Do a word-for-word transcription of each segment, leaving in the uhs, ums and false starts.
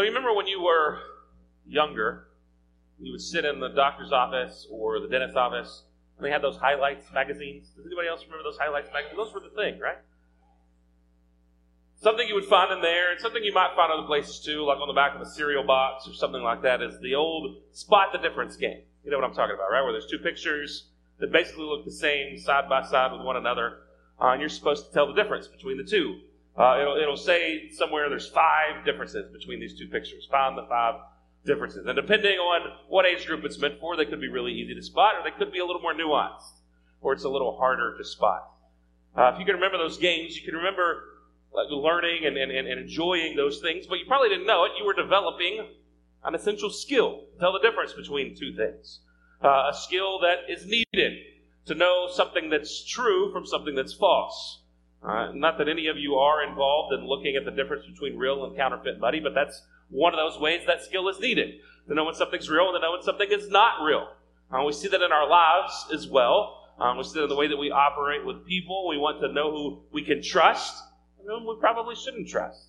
So you remember when you were younger, you would sit in the doctor's office or the dentist's office, and they had those Highlights magazines. Does anybody else remember those Highlights magazines? Those were the thing, right? Something you would find in there, and something you might find other places too, like on the back of a cereal box or something like that, is the old spot the difference game. You know what I'm talking about, right? Where there's two pictures that basically look the same side by side with one another, uh, and you're supposed to tell the difference between the two. Uh, it'll, it'll say somewhere there's five differences between these two pictures. Find the five differences. And depending on what age group it's meant for, they could be really easy to spot, or they could be a little more nuanced, or it's a little harder to spot. Uh, if you can remember those games, you can remember like, learning and, and, and enjoying those things, but you probably didn't know it. You were developing an essential skill to tell the difference between two things. Uh, a skill that is needed to know something that's true from something that's false. Uh, not that any of you are involved in looking at the difference between real and counterfeit money, but that's one of those ways that skill is needed, to know when something's real and to know when something is not real. Uh, we see that in our lives as well. Um, we see that in the way that we operate with people. We want to know who we can trust and whom we probably shouldn't trust,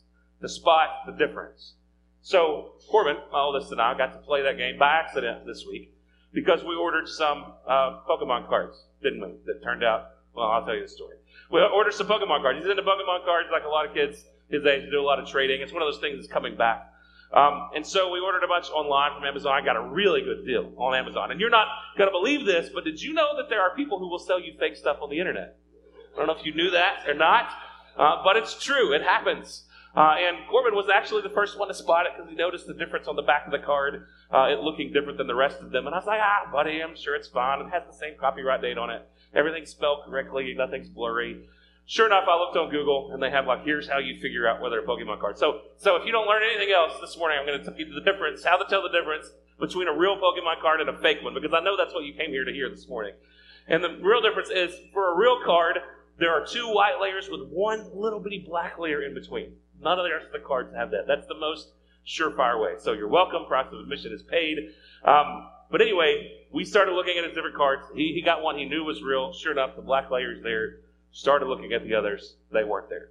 to spot the difference. So Corbin, my oldest, and I got to play that game by accident this week because we ordered some uh, Pokemon cards, didn't we? That turned out, well, I'll tell you the story. We ordered some Pokemon cards. He's into Pokemon cards like a lot of kids his age. They do a lot of trading. It's one of those things that's coming back. Um, and so we ordered a bunch online from Amazon. I got a really good deal on Amazon. And you're not going to believe this, but did you know that there are people who will sell you fake stuff on the internet? I don't know if you knew that or not, uh, but it's true. It happens. Uh, and Corbin was actually the first one to spot it because he noticed the difference on the back of the card, uh, it looking different than the rest of them. And I was like, ah, buddy, I'm sure it's fine. It has the same copyright date on it. Everything's spelled correctly. Nothing's blurry. Sure enough, I looked on Google, and they have, like, here's how you figure out whether a Pokemon card. So so if you don't learn anything else this morning, I'm going to tell you the difference, how to tell the difference between a real Pokemon card and a fake one, because I know that's what you came here to hear this morning. And the real difference is, for a real card, there are two white layers with one little bitty black layer in between. None of the rest of the cards have that. That's the most surefire way. So you're welcome. Price of admission is paid. Um, but anyway, we started looking at his different cards. He, he got one he knew was real. Sure enough, the black layer's there. Started looking at the others. They weren't there.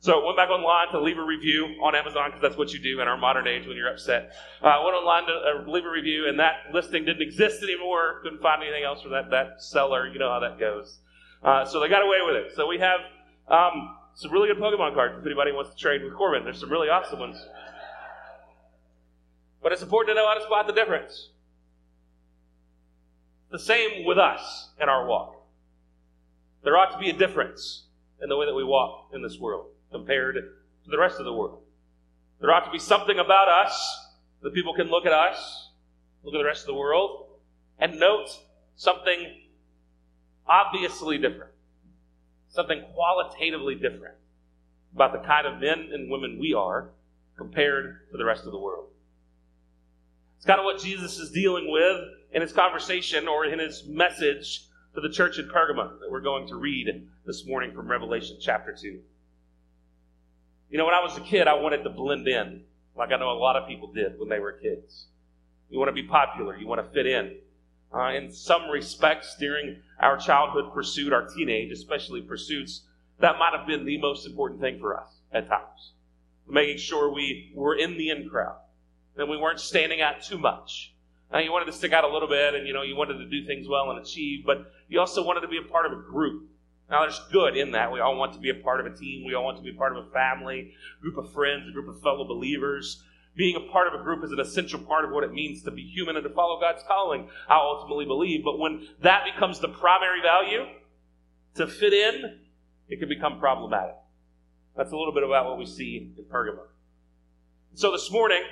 So went back online to leave a review on Amazon, because that's what you do in our modern age when you're upset. Uh, went online to uh, leave a review, and that listing didn't exist anymore. Couldn't find anything else for that, that seller. You know how that goes. Uh, so they got away with it. So we have um, some really good Pokemon cards if anybody wants to trade with Corbin. There's some really awesome ones. But it's important to know how to spot the difference. The same with us in our walk. There ought to be a difference in the way that we walk in this world compared to the rest of the world. There ought to be something about us that people can look at us, look at the rest of the world, and note something obviously different, something qualitatively different about the kind of men and women we are compared to the rest of the world. It's kind of what Jesus is dealing with in his conversation or in his message to the church in Pergamum that we're going to read this morning from Revelation chapter two. You know, when I was a kid, I wanted to blend in, like I know a lot of people did when they were kids. You want to be popular. You want to fit in. Uh, in some respects, during our childhood pursuit, our teenage, especially pursuits, that might have been the most important thing for us at times. Making sure we were in the in crowd, that we weren't standing out too much. Now, you wanted to stick out a little bit, and you know you wanted to do things well and achieve, but you also wanted to be a part of a group. Now, there's good in that. We all want to be a part of a team. We all want to be a part of a family, a group of friends, a group of fellow believers. Being a part of a group is an essential part of what it means to be human and to follow God's calling, I ultimately believe. But when that becomes the primary value, to fit in, it can become problematic. That's a little bit about what we see in Pergamum. So this morning,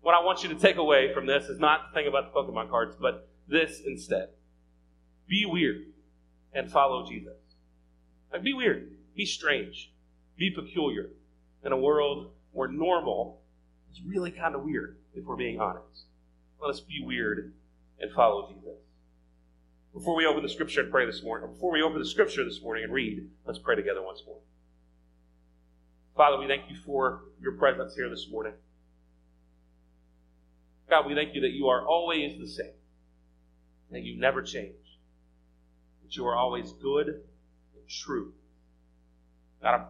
what I want you to take away from this is not to think about the Pokemon cards, but this instead. Be weird and follow Jesus. Like, be weird. Be strange. Be peculiar in a world where normal is really kind of weird, if we're being honest. Let us be weird and follow Jesus. Before we open the scripture and pray this morning, or before we open the scripture this morning and read, let's pray together once more. Father, we thank you for your presence here this morning. God, we thank you that you are always the same, that you never change, that you are always good and true. God,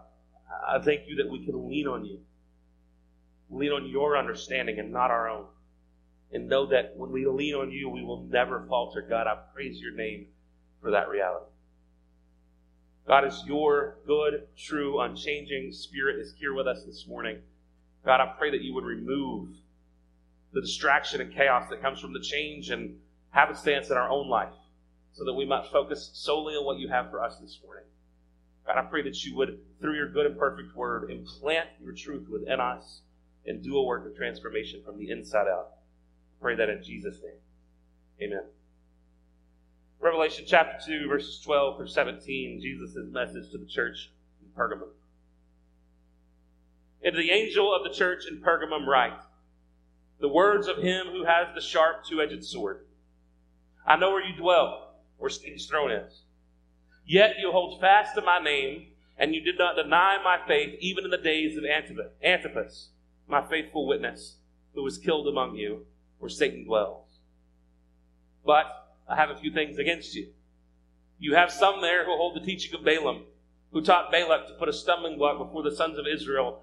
I thank you that we can lean on you. Lean on your understanding and not our own. And know that when we lean on you, we will never falter. God, I praise your name for that reality. God, as your good, true, unchanging spirit is here with us this morning, God, I pray that you would remove the distraction and chaos that comes from the change and happenstance in our own life so that we might focus solely on what you have for us this morning. God, I pray that you would, through your good and perfect word, implant your truth within us and do a work of transformation from the inside out. I pray that in Jesus' name. Amen. Revelation chapter two, verses twelve through seventeen, Jesus' message to the church in Pergamum. And the angel of the church in Pergamum write, the words of him who has the sharp two-edged sword. I know where you dwell, where Satan's throne is. Yet you hold fast to my name, and you did not deny my faith, even in the days of Antipas, my faithful witness, who was killed among you, where Satan dwells. But I have a few things against you. You have some there who hold the teaching of Balaam, who taught Balak to put a stumbling block before the sons of Israel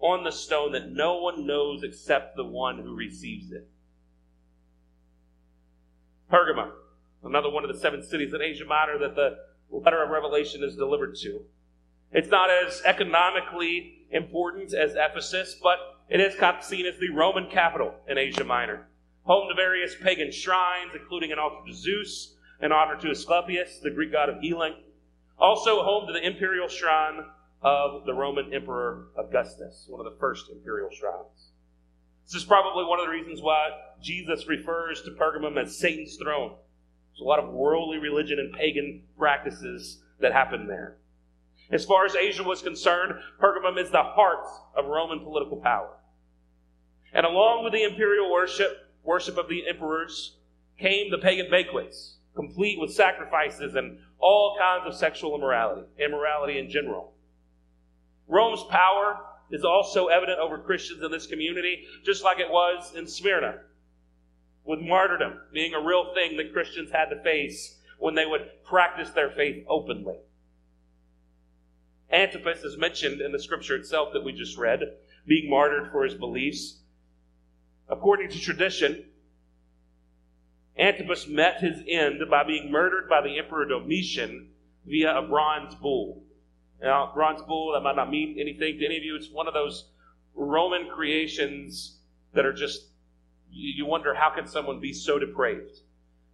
on the stone that no one knows except the one who receives it. Pergamum, another one of the seven cities in Asia Minor that the letter of Revelation is delivered to. It's not as economically important as Ephesus, but it is seen as the Roman capital in Asia Minor, home to various pagan shrines, including an altar to Zeus, an honor to Asclepius, the Greek god of healing, also home to the imperial shrine of the Roman Emperor Augustus, one of the first imperial shrines. This is probably one of the reasons why Jesus refers to Pergamum as Satan's throne. There's a lot of worldly religion and pagan practices that happen there. As far as Asia was concerned, Pergamum is the heart of Roman political power. And along with the imperial worship, worship of the emperors, came the pagan banquets, complete with sacrifices and all kinds of sexual immorality, immorality in general. Rome's power is also evident over Christians in this community, just like it was in Smyrna, with martyrdom being a real thing that Christians had to face when they would practice their faith openly. Antipas is mentioned in the scripture itself that we just read, being martyred for his beliefs. According to tradition, Antipas met his end by being murdered by the Emperor Domitian via a bronze bull. Now, bronze bull, that might not mean anything to any of you. It's one of those Roman creations that are just, you wonder how could someone be so depraved?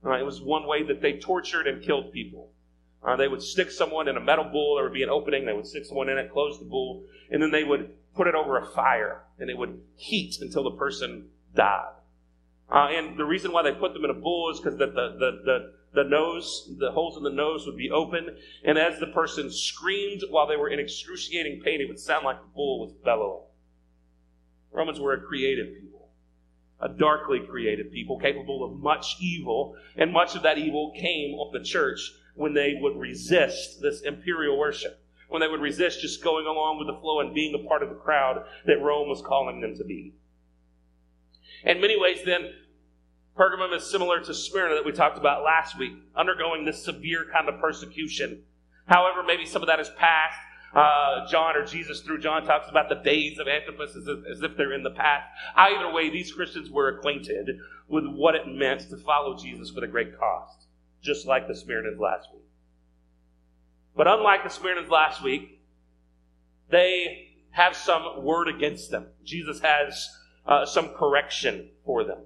Uh, it was one way that they tortured and killed people. Uh, they would stick someone in a metal bull, there would be an opening, they would stick someone in it, close the bull, and then they would put it over a fire, and it would heat until the person died. Uh, and the reason why they put them in a bull is because the, the, the, the nose, the holes in the nose would be open. And as the person screamed while they were in excruciating pain, it would sound like the bull was bellowing. Romans were a creative people, a darkly creative people, capable of much evil. And much of that evil came on the church when they would resist this imperial worship, when they would resist just going along with the flow and being a part of the crowd that Rome was calling them to be. In many ways, then, Pergamum is similar to Smyrna that we talked about last week, undergoing this severe kind of persecution. However, maybe some of that is past. Uh, John or Jesus through John talks about the days of Antipas as if, as if they're in the past. Either way, these Christians were acquainted with what it meant to follow Jesus with a great cost, just like the Smyrnans last week. But unlike the Smyrnans last week, they have some word against them. Jesus has Uh, some correction for them.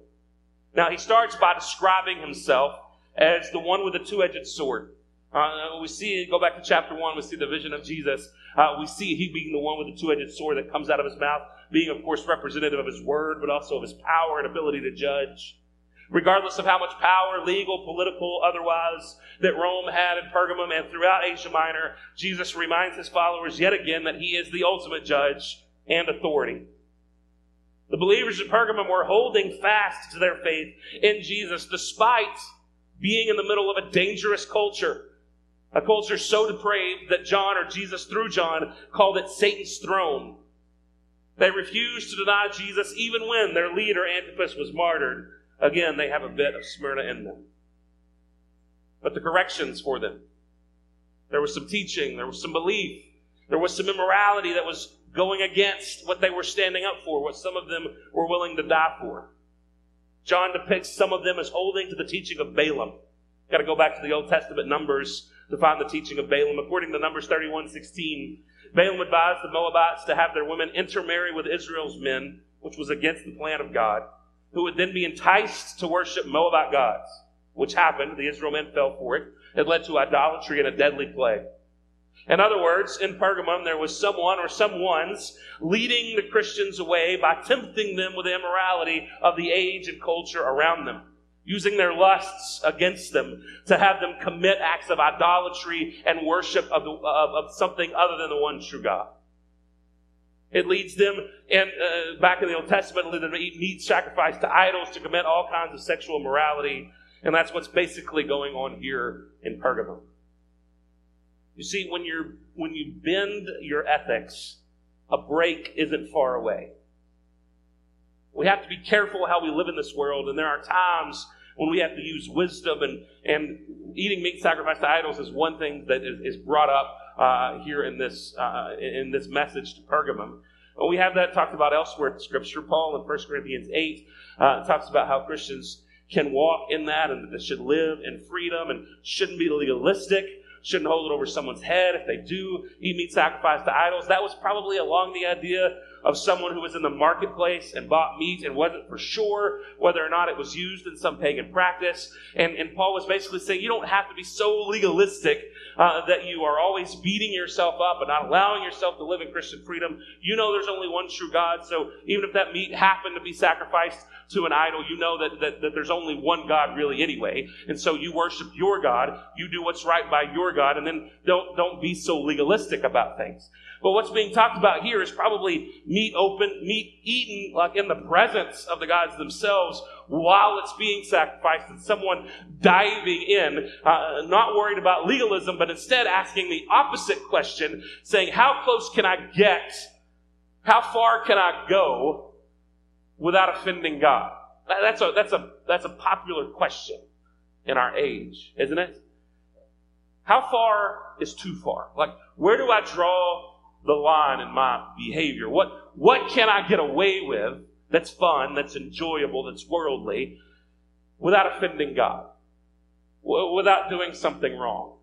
Now, he starts by describing himself as the one with the two-edged sword. Uh, we see, go back to chapter one, we see the vision of Jesus. Uh, we see he being the one with the two-edged sword that comes out of his mouth, being, of course, representative of his word, but also of his power and ability to judge. Regardless of how much power, legal, political, otherwise, that Rome had in Pergamum and throughout Asia Minor, Jesus reminds his followers yet again that he is the ultimate judge and authority. The believers at Pergamum were holding fast to their faith in Jesus, despite being in the middle of a dangerous culture, a culture so depraved that John, or Jesus through John, called it Satan's throne. They refused to deny Jesus even when their leader, Antipas, was martyred. Again, they have a bit of Smyrna in them. But the corrections for them. There was some teaching. There was some belief. There was some immorality that was going against what they were standing up for, what some of them were willing to die for. John depicts some of them as holding to the teaching of Balaam. You've got to go back to the Old Testament Numbers to find the teaching of Balaam. According to Numbers thirty-one sixteen, Balaam advised the Moabites to have their women intermarry with Israel's men, which was against the plan of God, who would then be enticed to worship Moabite gods, which happened. The Israel men fell for it. It led to idolatry and a deadly plague. In other words, in Pergamum, there was someone or someones leading the Christians away by tempting them with the immorality of the age and culture around them, using their lusts against them to have them commit acts of idolatry and worship of, the, of, of something other than the one true God. It leads them, and uh, back in the Old Testament, it leads them to eat meat sacrificed to idols, to commit all kinds of sexual immorality, and that's what's basically going on here in Pergamum. You see, when you're when you bend your ethics, a break isn't far away. We have to be careful how we live in this world, and there are times when we have to use wisdom, and, and eating meat sacrificed to idols is one thing that is, is brought up uh, here in this uh, in this message to Pergamum. And we have that talked about elsewhere in Scripture. Paul in First Corinthians eight uh, talks about how Christians can walk in that, and that they should live in freedom and shouldn't be legalistic, shouldn't hold it over someone's head if they do eat meat sacrificed to idols. That was probably along the idea of someone who was in the marketplace and bought meat and wasn't for sure whether or not it was used in some pagan practice. And, and Paul was basically saying you don't have to be so legalistic uh, that you are always beating yourself up and not allowing yourself to live in Christian freedom. You know there's only one true God, so even if that meat happened to be sacrificed to an idol, you know that, that, that there's only one God really anyway. And so you worship your God, you do what's right by your God, and then don't, don't be so legalistic about things. But what's being talked about here is probably meat open, meat eaten, like in the presence of the gods themselves, while it's being sacrificed, and someone diving in, uh, not worried about legalism, but instead asking the opposite question, saying, how close can I get? How far can I go without offending God? That's a, that's a, that's a popular question in our age, isn't it? How far is too far? Like, where do I draw the line in my behavior? What, what can I get away with that's fun, that's enjoyable, that's worldly, without offending God, w- without doing something wrong?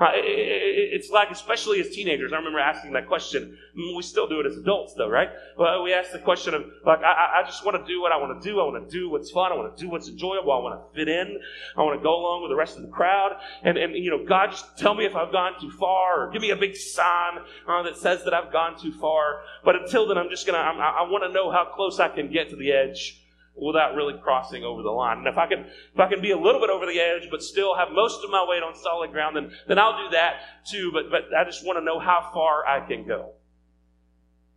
Uh, it, it, it's like, especially as teenagers, I remember asking that question. We still do it as adults, though, right? Well, we ask the question of, like, I, I just want to do what I want to do. I want to do what's fun. I want to do what's enjoyable. I want to fit in. I want to go along with the rest of the crowd. And, and you know, God, just tell me if I've gone too far, or give me a big sign uh, that says that I've gone too far. But until then, I'm just going to, I want to know how close I can get to the edge without really crossing over the line. And if I can if I can be a little bit over the edge but still have most of my weight on solid ground, then, then I'll do that too, but, but I just want to know how far I can go.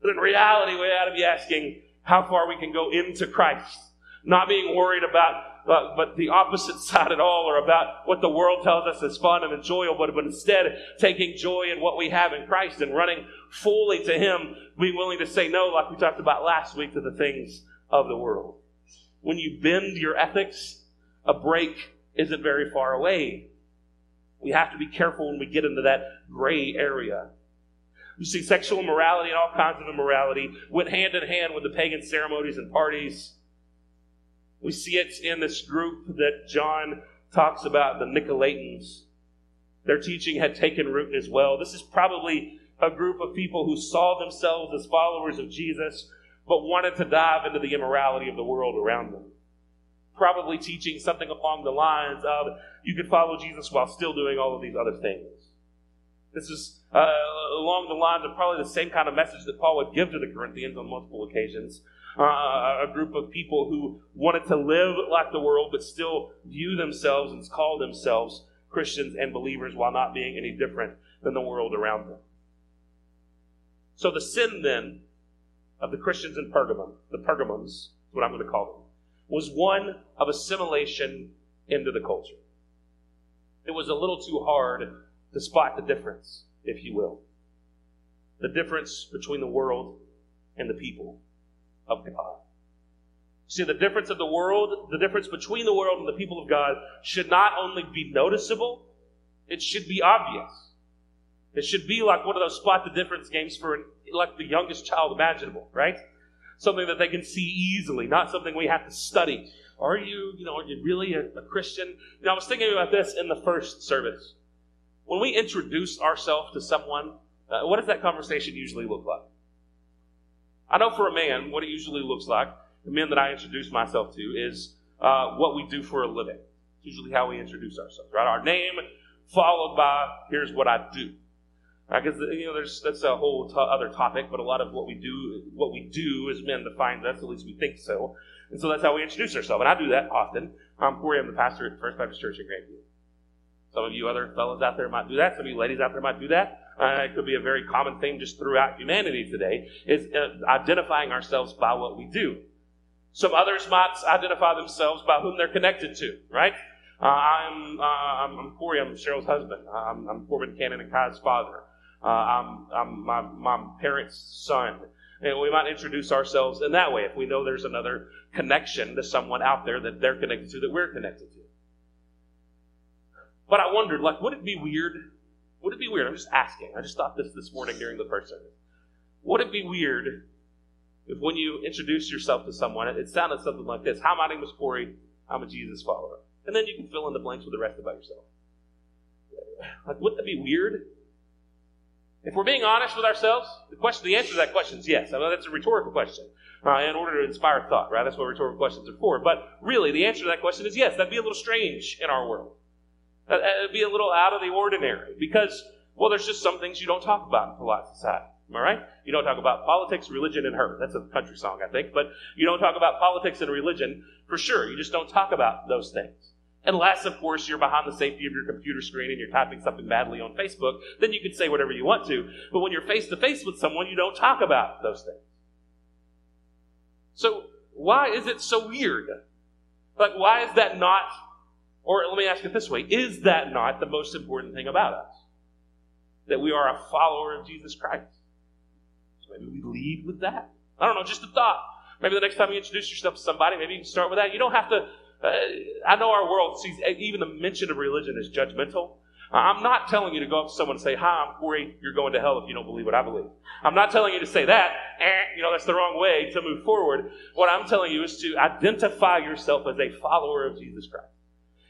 But in reality, we ought to be asking how far we can go into Christ, not being worried about but, but the opposite side at all, or about what the world tells us is fun and enjoyable, but instead taking joy in what we have in Christ and running fully to Him, being willing to say no, like we talked about last week, to the things of the world. When you bend your ethics, a break isn't very far away. We have to be careful when we get into that gray area. You see, sexual immorality and all kinds of immorality went hand in hand with the pagan ceremonies and parties. We see it in this group that John talks about, the Nicolaitans. Their teaching had taken root as well. This is probably a group of people who saw themselves as followers of Jesus, but wanted to dive into the immorality of the world around them. Probably teaching something along the lines of, you can follow Jesus while still doing all of these other things. This is uh, along the lines of probably the same kind of message that Paul would give to the Corinthians on multiple occasions. Uh, a group of people who wanted to live like the world, but still view themselves and call themselves Christians and believers while not being any different than the world around them. So the sin then of the Christians in Pergamum, the Pergamums, is what I'm going to call them, was one of assimilation into the culture. It was a little too hard to spot the difference, if you will. The difference between the world and the people of God. See, the difference of the world, the difference between the world and the people of God should not only be noticeable, it should be obvious. It should be like one of those spot the difference games for like the youngest child imaginable, right? Something that they can see easily, not something we have to study. Are you, you know, are you really a, a Christian? You know, I was thinking about this in the first service. When we introduce ourselves to someone, uh, what does that conversation usually look like? I know for a man, what it usually looks like, the men that I introduce myself to, is uh, what we do for a living. It's usually how we introduce ourselves, right? Our name followed by, here's what I do. Because, right? You know, there's, that's a whole t- other topic, but a lot of what we do, what we do as men defines us, at least we think so. And so that's how we introduce ourselves. And I do that often. I'm Corey. I'm the pastor at First Baptist Church in Grandview. Some of you other fellows out there might do that. Some of you ladies out there might do that. Uh, it could be a very common thing just throughout humanity today, is uh, identifying ourselves by what we do. Some others might identify themselves by whom they're connected to, right? Uh, I'm, uh, I'm I'm Corey. I'm Cheryl's husband. I'm, I'm Corbin, Cannon, and Kai's father. Uh, I'm, I'm my, my parents' son. And we might introduce ourselves in that way if we know there's another connection to someone out there that they're connected to, that we're connected to. But I wondered, like, would it be weird? Would it be weird? I'm just asking. I just thought this this morning during the first service. Would it be weird if when you introduce yourself to someone, it, it sounded something like this? Hi, my name is Corey. I'm a Jesus follower. And then you can fill in the blanks with the rest about yourself. Like, wouldn't that be weird? If we're being honest with ourselves, the question, the answer to that question is yes. I know that's a rhetorical question uh, in order to inspire thought, right? That's what rhetorical questions are for. But really, the answer to that question is yes. That'd be a little strange in our world. That'd be a little out of the ordinary because, well, there's just some things you don't talk about in polite society. Am I right? You don't talk about politics, religion, and her. That's a country song, I think. But you don't talk about politics and religion for sure. You just don't talk about those things. Unless, of course, you're behind the safety of your computer screen and you're typing something madly on Facebook, then you can say whatever you want to. But when you're face-to-face with someone, you don't talk about those things. So why is it so weird? Like, why is that not, or let me ask it this way, is that not the most important thing about us? That we are a follower of Jesus Christ. So maybe we lead with that. I don't know, just a thought. Maybe the next time you introduce yourself to somebody, maybe you can start with that. You don't have to. Uh, I know our world sees even the mention of religion as judgmental. I'm not telling you to go up to someone and say, hi, I'm Corey, you're going to hell if you don't believe what I believe. I'm not telling you to say that. Eh, you know, that's the wrong way to move forward. What I'm telling you is to identify yourself as a follower of Jesus Christ.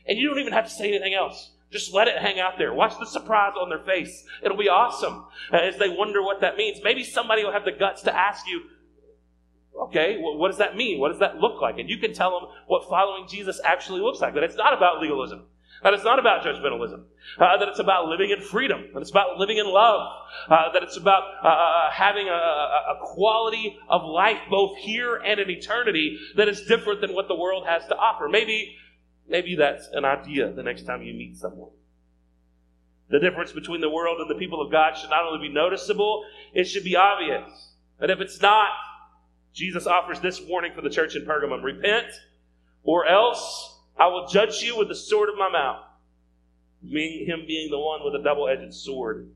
And you don't even have to say anything else. Just let it hang out there. Watch the surprise on their face. It'll be awesome as they wonder what that means. Maybe somebody will have the guts to ask you, okay, well, what does that mean? What does that look like? And you can tell them what following Jesus actually looks like. That it's not about legalism. That it's not about judgmentalism. Uh, that it's about living in freedom. That it's about living in love. Uh, that it's about uh, having a, a quality of life both here and in eternity that is different than what the world has to offer. Maybe, maybe that's an idea the next time you meet someone. The difference between the world and the people of God should not only be noticeable, it should be obvious. And if it's not, Jesus offers this warning for the church in Pergamum. Repent, or else I will judge you with the sword of my mouth. Being, him being the one with a double-edged sword,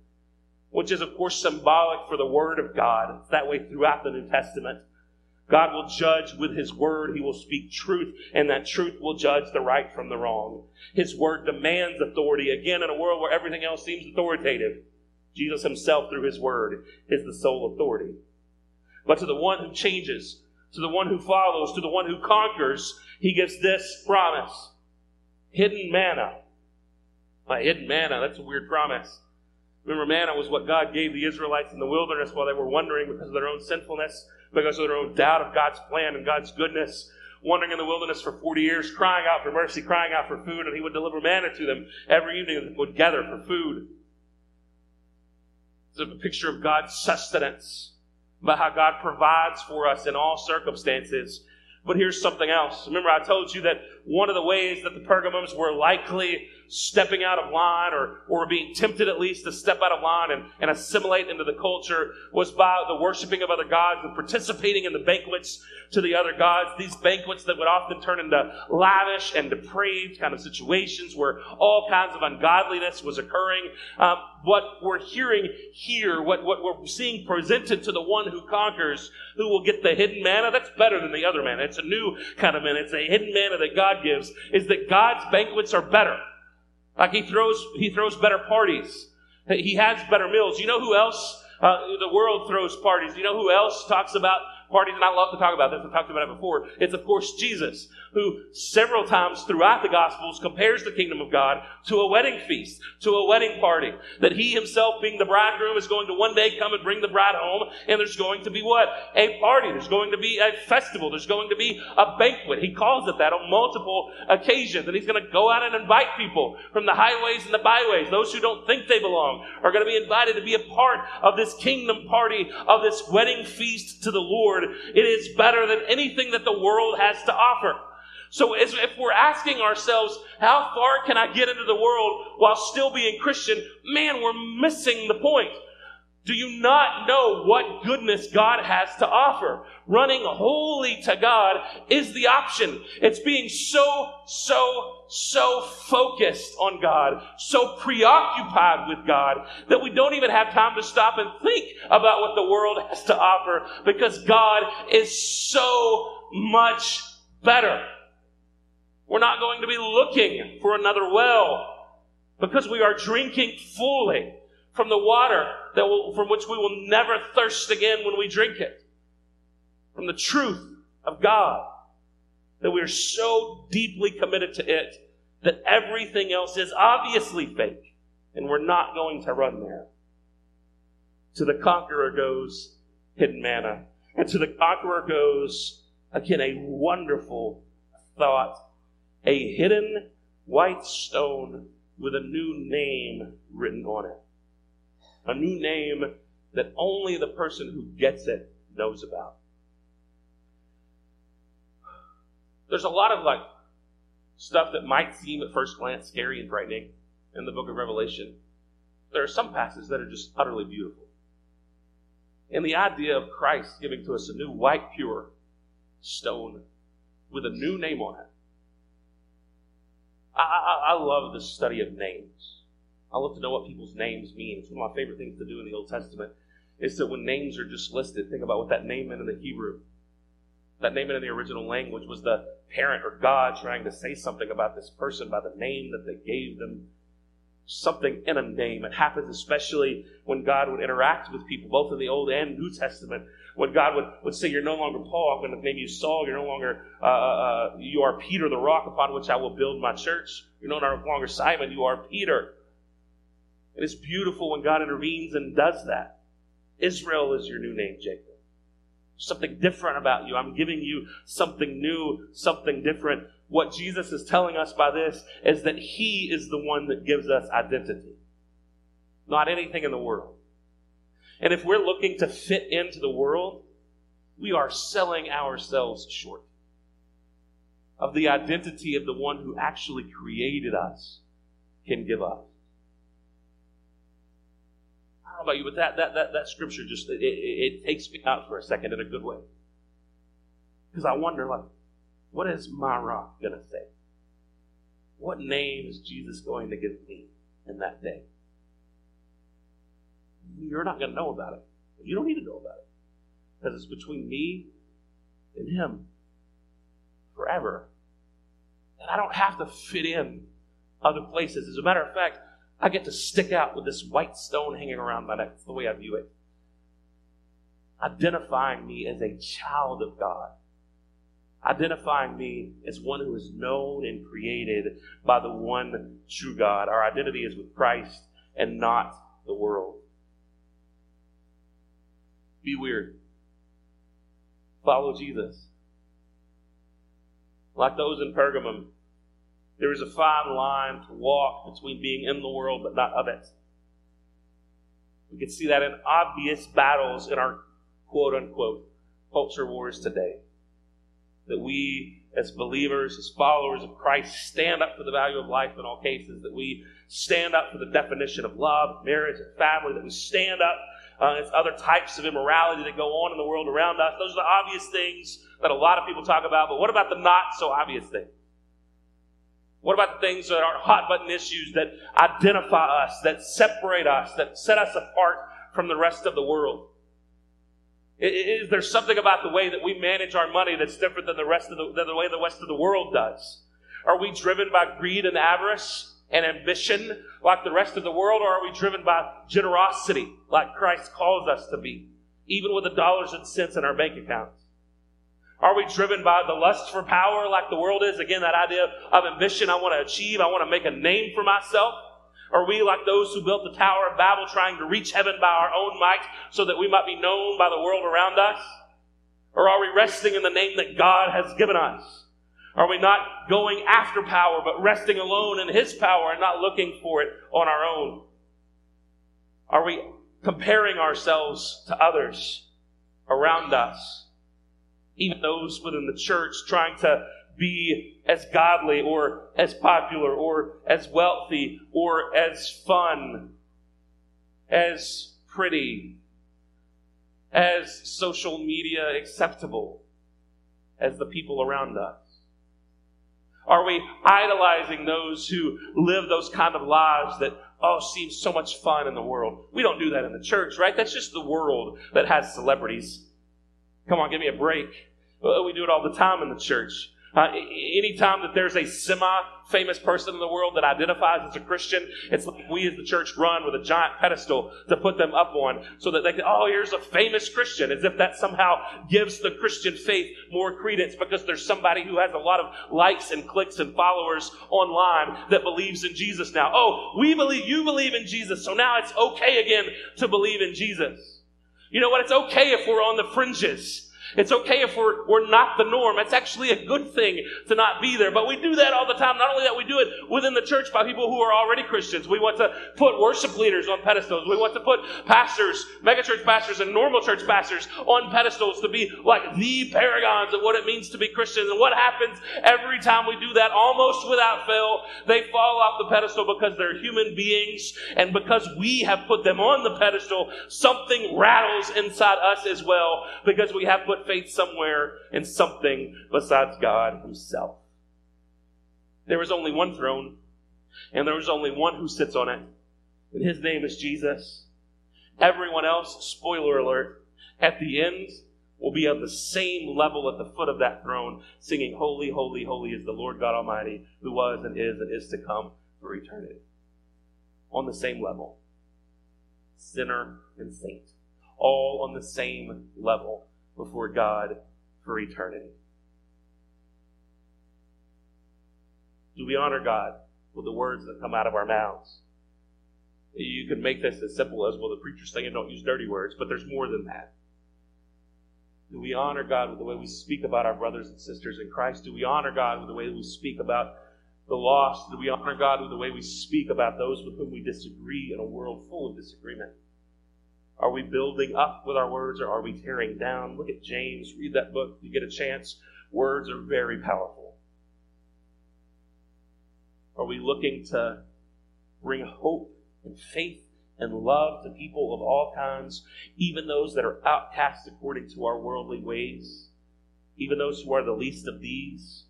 which is, of course, symbolic for the word of God. It's that way throughout the New Testament. God will judge with his word. He will speak truth, and that truth will judge the right from the wrong. His word demands authority. Again, in a world where everything else seems authoritative, Jesus himself, through his word, is the sole authority. But to the one who changes, to the one who follows, to the one who conquers, he gives this promise. Hidden manna. My hidden manna, that's a weird promise. Remember, manna was what God gave the Israelites in the wilderness while they were wandering because of their own sinfulness, because of their own doubt of God's plan and God's goodness, wandering in the wilderness for forty years, crying out for mercy, crying out for food, and he would deliver manna to them every evening. They would gather for food. It's a picture of God's sustenance, but how God provides for us in all circumstances, But here's something else. Remember, I told you that one of the ways that the Pergamums were likely stepping out of line, or, or being tempted at least to step out of line and, and assimilate into the culture, was by the worshiping of other gods and participating in the banquets to the other gods. These banquets that would often turn into lavish and depraved kind of situations where all kinds of ungodliness was occurring. Um, what we're hearing here, what, what we're seeing presented to the one who conquers, who will get the hidden manna, that's better than the other manna. It's a new kind of manna. It's a hidden manna that God gives, is that God's banquets are better. Like he throws, he throws better parties. He has better meals. You know who else? Uh, the world throws parties. You know who else talks about parties? And I love to talk about this. I've talked about it before. It's, of course, Jesus, who several times throughout the Gospels compares the kingdom of God to a wedding feast, to a wedding party, that he himself, being the bridegroom, is going to one day come and bring the bride home, and there's going to be what? A party. There's going to be a festival. There's going to be a banquet. He calls it that on multiple occasions, and he's going to go out and invite people from the highways and the byways. Those who don't think they belong are going to be invited to be a part of this kingdom party, of this wedding feast to the Lord. It is better than anything that the world has to offer. So if we're asking ourselves, how far can I get into the world while still being Christian? Man, we're missing the point. Do you not know what goodness God has to offer? Running wholly to God is the option. It's being so, so, so focused on God, so preoccupied with God, that we don't even have time to stop and think about what the world has to offer, because God is so much better. We're not going to be looking for another well, because we are drinking fully from the water that will, from which we will never thirst again when we drink it, from the truth of God, that we are so deeply committed to it that everything else is obviously fake, and we're not going to run there. To the conqueror goes hidden manna, and to the conqueror goes, again, a wonderful thought, a hidden white stone with a new name written on it. A new name that only the person who gets it knows about. There's a lot of like stuff that might seem at first glance scary and frightening in the book of Revelation. There are some passages that are just utterly beautiful. And the idea of Christ giving to us a new white pure stone with a new name on it. I, I, I love the study of names. I love to know what people's names mean. It's one of my favorite things to do in the Old Testament, is that when names are just listed, think about what that name meant in the Hebrew. That name meant in the original language was the parent or God trying to say something about this person by the name that they gave them. Something in a name. It happens especially when God would interact with people, both in the Old and New Testament. When God would, would say, you're no longer Paul, I'm going to name you Saul. You're no longer, uh, uh, you are Peter, the rock upon which I will build my church. You're no longer Simon, you are Peter. It is beautiful when God intervenes and does that. Israel is your new name, Jacob. Something different about you. I'm giving you something new, something different. What Jesus is telling us by this is that he is the one that gives us identity, not anything in the world. And if we're looking to fit into the world, we are selling ourselves short of the identity of the one who actually created us can give us. I don't know about you, but that that that, that scripture just it, it, it takes me out for a second in a good way, because I wonder, like, what is my rock going to say? What name is Jesus going to give me in that day? You're not going to know about it. You don't need to know about it, because it's between me and him forever, and I don't have to fit in other places. As a matter of fact, I get to stick out with this white stone hanging around my neck. That's the way I view it. Identifying me as a child of God. Identifying me as one who is known and created by the one true God. Our identity is with Christ and not the world. Be weird. Follow Jesus. Like those in Pergamum, there is a fine line to walk between being in the world but not of it. We can see that in obvious battles in our quote-unquote culture wars today. that we as believers, as followers of Christ, stand up for the value of life in all cases, that we stand up for the definition of love, marriage, and family, that we stand up uh, against other types of immorality that go on in the world around us. Those are the obvious things that a lot of people talk about, but what about the not-so-obvious things? What about the things that are hot-button issues that identify us, that separate us, that set us apart from the rest of the world? Is there something about the way that we manage our money that's different than the rest of the, than the way the rest of the world does? Are we driven by greed and avarice and ambition like the rest of the world, or are we driven by generosity like Christ calls us to be, even with the dollars and cents in our bank accounts? Are we driven by the lust for power like the world is? Again, that idea of ambition, I want to achieve, I want to make a name for myself. Are we like those who built the Tower of Babel, trying to reach heaven by our own might so that we might be known by the world around us? Or are we resting in the name that God has given us? Are we not going after power, but resting alone in His power and not looking for it on our own? Are we comparing ourselves to others around us? Even those within the church trying to be as godly or as popular or as wealthy or as fun, as pretty, as social media acceptable as the people around us. Are we idolizing those who live those kind of lives that, oh, seems so much fun in the world? We don't do that in the church, right? That's just the world that has celebrities. Come on, give me a break. We do it all the time in the church. Uh, anytime that there's a semi-famous person in the world that identifies as a Christian, it's like we as the church run with a giant pedestal to put them up on so that they can, oh, here's a famous Christian, as if that somehow gives the Christian faith more credence because there's somebody who has a lot of likes and clicks and followers online that believes in Jesus now. Oh, we believe, you believe in Jesus, so now it's okay again to believe in Jesus. You know what? It's okay if we're on the fringes. It's okay if we're, we're not the norm. It's actually a good thing to not be there. But we do that all the time. Not only that, we do it within the church by people who are already Christians. We want to put worship leaders on pedestals. We want to put pastors, megachurch pastors and normal church pastors on pedestals to be like the paragons of what it means to be Christians. And what happens every time we do that, almost without fail, they fall off the pedestal because they're human beings. And because we have put them on the pedestal, something rattles inside us as well because we have put faith somewhere in something besides God Himself. There is only one throne, and there is only one who sits on it, and His name is Jesus. Everyone else, spoiler alert, at the end will be on the same level at the foot of that throne, singing, "Holy, holy, holy is the Lord God Almighty, who was and is and is to come for eternity." On the same level. Sinner and saint. All on the same level before God for eternity. Do we honor God with the words that come out of our mouths? You can make this as simple as, well, the preacher's saying don't use dirty words, but there's more than that. Do we honor God with the way we speak about our brothers and sisters in Christ? Do we honor God with the way we speak about the lost? Do we honor God with the way we speak about those with whom we disagree in a world full of disagreement? Are we building up with our words, or are we tearing down? Look at James. Read that book if you get a chance. Words are very powerful. Are we looking to bring hope and faith and love to people of all kinds, even those that are outcast according to our worldly ways, even those who are the least of these?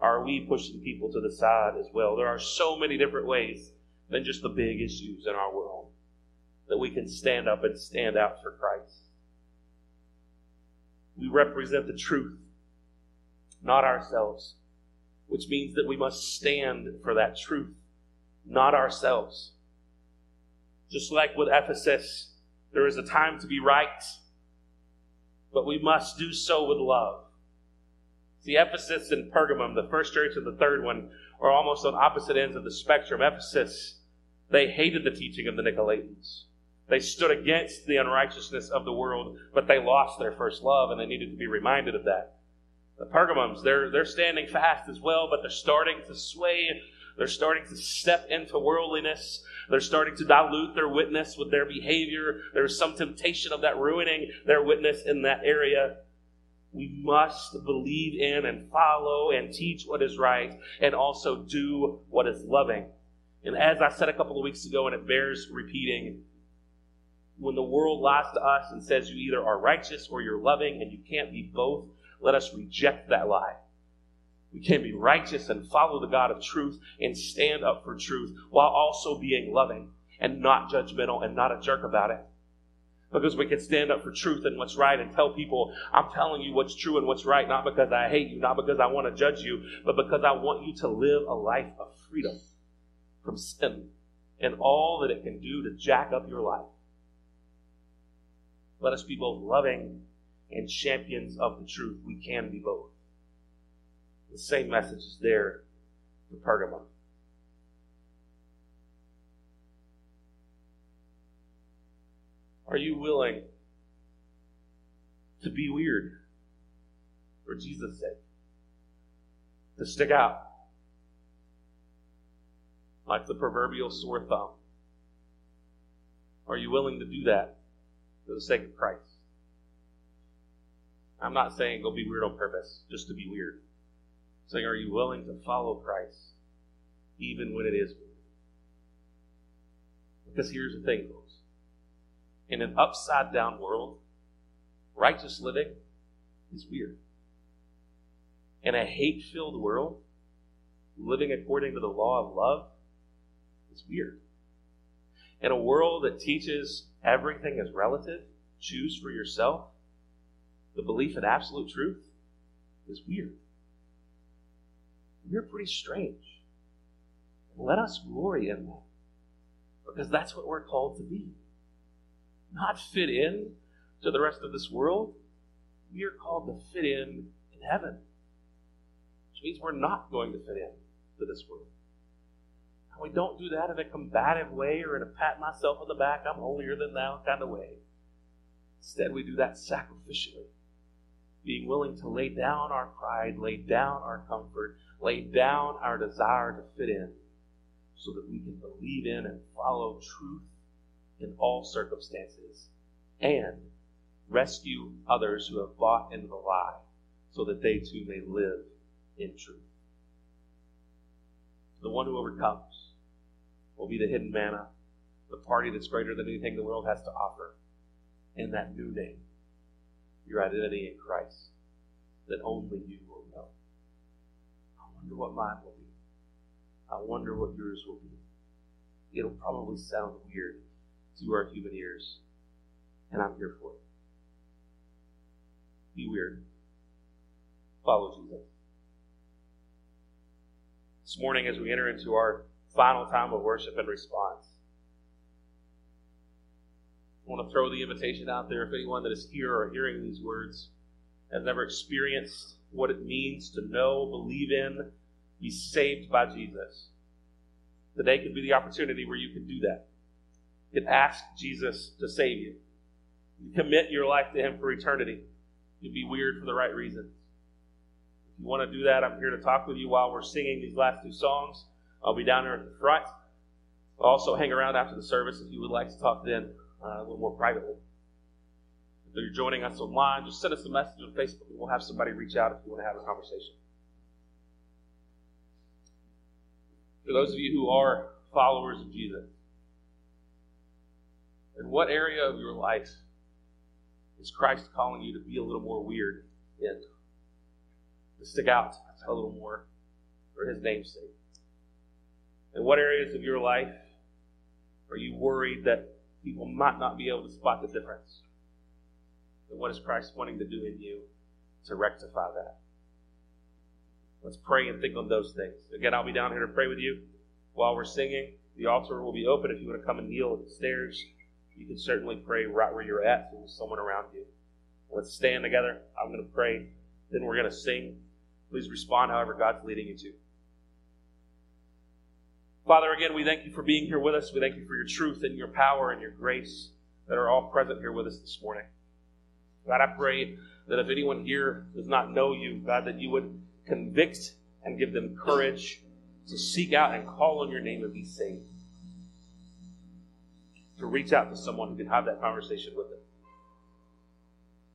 Are we pushing people to the side as well? There are so many different ways than just the big issues in our world that we can stand up and stand out for Christ. We represent the truth, not ourselves, which means that we must stand for that truth, not ourselves. Just like with Ephesus, there is a time to be right, but we must do so with love. See, Ephesus and Pergamum, the first church and the third one, are almost on opposite ends of the spectrum. Ephesus, they hated the teaching of the Nicolaitans. They stood against the unrighteousness of the world, but they lost their first love, and they needed to be reminded of that. The Pergamums, they're, they're standing fast as well, but they're starting to sway. They're starting to step into worldliness. They're starting to dilute their witness with their behavior. There's some temptation of that ruining their witness in that area. we must believe in and follow and teach what is right and also do what is loving. And as I said a couple of weeks ago, and it bears repeating, when the world lies to us and says you either are righteous or you're loving and you can't be both, let us reject that lie. We can be righteous and follow the God of truth and stand up for truth while also being loving and not judgmental and not a jerk about it. Because we can stand up for truth and what's right and tell people, I'm telling you what's true and what's right, not because I hate you, not because I want to judge you, but because I want you to live a life of freedom from sin and all that it can do to jack up your life. Let us be both loving and champions of the truth. We can be both. The same message is there for Pergamum. Are you willing to be weird for Jesus' sake? To stick out like the proverbial sore thumb? Are you willing to do that for the sake of Christ? I'm not saying go be weird on purpose, just to be weird. I'm saying, are you willing to follow Christ even when it is weird? Because here's the thing, folks. In an upside-down world, righteous living is weird. In a hate-filled world, living according to the law of love is weird. In a world that teaches everything is relative, choose for yourself, the belief in absolute truth is weird. We're pretty strange. Let us glory in that, because that's what we're called to be. Not fit in to the rest of this world. We are called to fit in in heaven, which means we're not going to fit in to this world. And we don't do that in a combative way or in a pat myself on the back, I'm holier than thou kind of way. Instead, we do that sacrificially, being willing to lay down our pride, lay down our comfort, lay down our desire to fit in so that we can believe in and follow truth in all circumstances, and rescue others who have bought into the lie so that they too may live in truth. The one who overcomes will be the hidden manna, the party that's greater than anything the world has to offer, and that new name, your identity in Christ, that only you will know. I wonder what mine will be. I wonder what yours will be. It'll probably sound weird to our human ears, and I'm here for it. Be weird. Follow Jesus. This morning, as we enter into our final time of worship and response, I want to throw the invitation out there. If anyone that is here or hearing these words has never experienced what it means to know, believe in, be saved by Jesus, today could be the opportunity where you can do that. You can ask Jesus to save you. You commit your life to him for eternity. You'd be weird for the right reasons. If you want to do that, I'm here to talk with you while we're singing these last two songs. I'll be down here at the front. I'll also hang around after the service if you would like to talk then uh, a little more privately. If you're joining us online, just send us a message on Facebook and we'll have somebody reach out if you want to have a conversation. For those of you who are followers of Jesus, in what area of your life is Christ calling you to be a little more weird in? To stick out a little more for his name's sake? In what areas of your life are you worried that people might not be able to spot the difference? And what is Christ wanting to do in you to rectify that? Let's pray and think on those things. Again, I'll be down here to pray with you while we're singing. The altar will be open if you want to come and kneel at the stairs. You can certainly pray right where you're at with someone around you. Let's stand together. I'm going to pray. Then we're going to sing. Please respond however God's leading you to. Father, again, we thank you for being here with us. We thank you for your truth and your power and your grace that are all present here with us this morning. God, I pray that if anyone here does not know you, God, that you would convict and give them courage to seek out and call on your name and be saved. To reach out to someone who can have that conversation with them.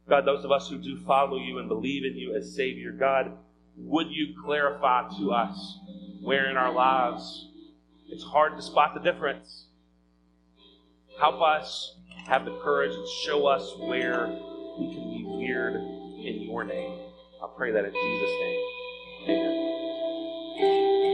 God, those of us who do follow you and believe in you as Savior, God, would you clarify to us where in our lives it's hard to spot the difference? Help us have the courage and show us where we can be weird in your name. I pray that in Jesus' name. Amen.